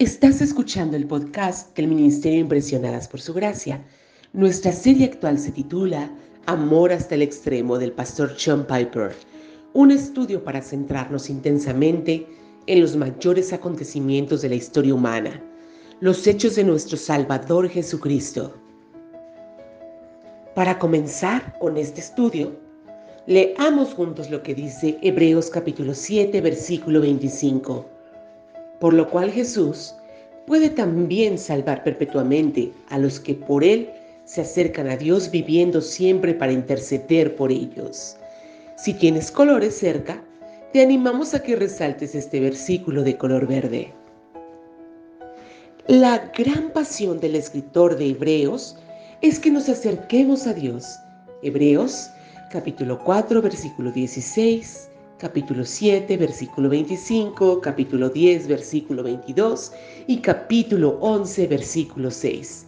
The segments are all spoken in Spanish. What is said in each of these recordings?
Estás escuchando el podcast del Ministerio Impresionadas por su Gracia. Nuestra serie actual se titula Amor hasta el extremo, del pastor John Piper. Un estudio para centrarnos intensamente en los mayores acontecimientos de la historia humana, los hechos de nuestro Salvador Jesucristo. Para comenzar con este estudio, leamos juntos lo que dice Hebreos capítulo 7, versículo 25. Por lo cual Jesús puede también salvar perpetuamente a los que por Él se acercan a Dios, viviendo siempre para interceder por ellos. Si tienes colores cerca, te animamos a que resaltes este versículo de color verde. La gran pasión del escritor de Hebreos es que nos acerquemos a Dios. Hebreos capítulo 4, versículo 16. Capítulo 7, versículo 25, capítulo 10, versículo 22 y capítulo 11, versículo 6.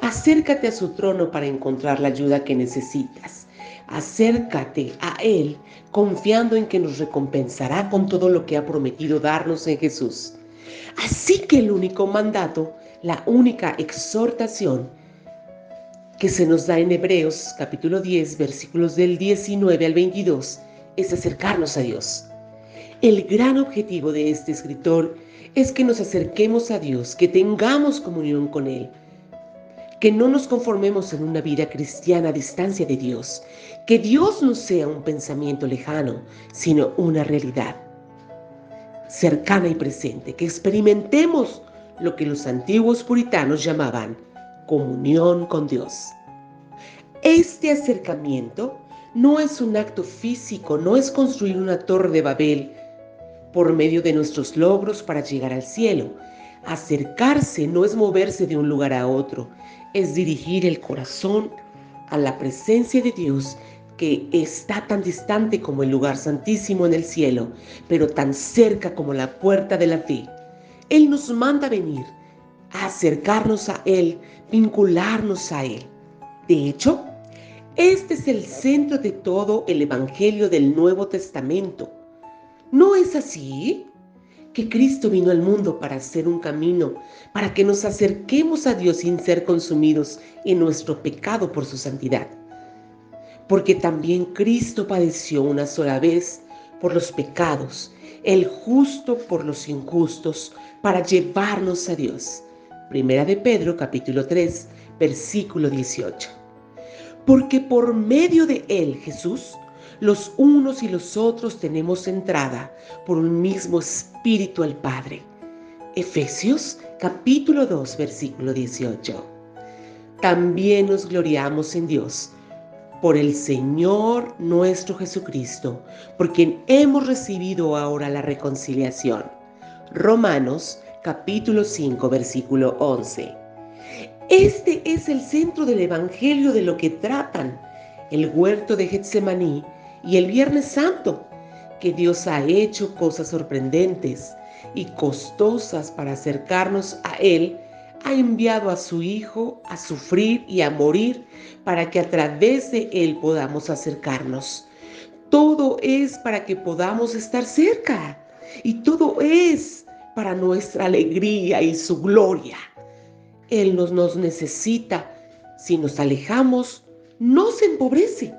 Acércate a su trono para encontrar la ayuda que necesitas. Acércate a Él confiando en que nos recompensará con todo lo que ha prometido darnos en Jesús. Así que el único mandato, la única exhortación que se nos da en Hebreos capítulo 10, versículos del 19 al 22, es acercarnos a Dios. El gran objetivo de este escritor es que nos acerquemos a Dios, que tengamos comunión con Él, que no nos conformemos en una vida cristiana a distancia de Dios, que Dios no sea un pensamiento lejano, sino una realidad cercana y presente, que experimentemos lo que los antiguos puritanos llamaban comunión con Dios. Este acercamiento no es un acto físico, no es construir una torre de Babel por medio de nuestros logros para llegar al cielo. Acercarse no es moverse de un lugar a otro, es dirigir el corazón a la presencia de Dios, que está tan distante como el lugar santísimo en el cielo, pero tan cerca como la puerta de la fe. Él nos manda venir, a acercarnos a Él, vincularnos a Él. De hecho, este es el centro de todo el Evangelio del Nuevo Testamento. ¿No es así? Que Cristo vino al mundo para hacer un camino, para que nos acerquemos a Dios sin ser consumidos en nuestro pecado por su santidad. Porque también Cristo padeció una sola vez por los pecados, el justo por los injustos, para llevarnos a Dios. Primera de Pedro, capítulo 3, versículo 18. Porque por medio de Él, Jesús, los unos y los otros tenemos entrada por un mismo Espíritu al Padre. Efesios capítulo 2, versículo 18. También nos gloriamos en Dios por el Señor nuestro Jesucristo, por quien hemos recibido ahora la reconciliación. Romanos capítulo 5, versículo 11. Este es el centro del Evangelio, de lo que tratan el huerto de Getsemaní y el Viernes Santo, que Dios ha hecho cosas sorprendentes y costosas para acercarnos a Él. Ha enviado a su Hijo a sufrir y a morir para que a través de Él podamos acercarnos. Todo es para que podamos estar cerca, y todo es para nuestra alegría y su gloria. Él nos necesita. Si nos alejamos, no se empobrece.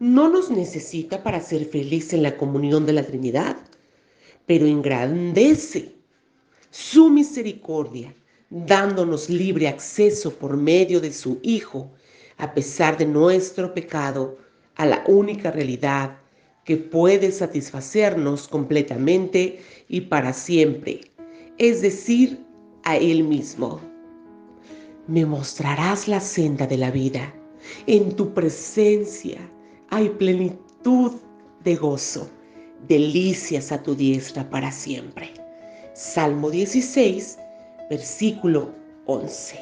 No nos necesita para ser feliz en la comunión de la Trinidad, pero engrandece su misericordia, dándonos libre acceso por medio de su Hijo, a pesar de nuestro pecado, a la única realidad que puede satisfacernos completamente y para siempre, es decir, a Él mismo. Me mostrarás la senda de la vida. En tu presencia hay plenitud de gozo, delicias a tu diestra para siempre. Salmo 16, versículo 11.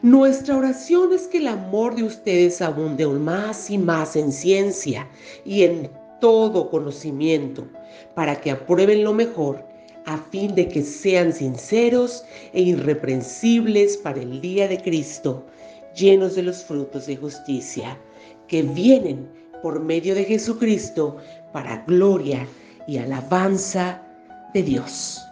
Nuestra oración es que el amor de ustedes abunde aún más y más en ciencia y en todo conocimiento, para que aprueben lo mejor, a fin de que sean sinceros e irreprensibles para el día de Cristo, llenos de los frutos de justicia que vienen por medio de Jesucristo, para gloria y alabanza de Dios.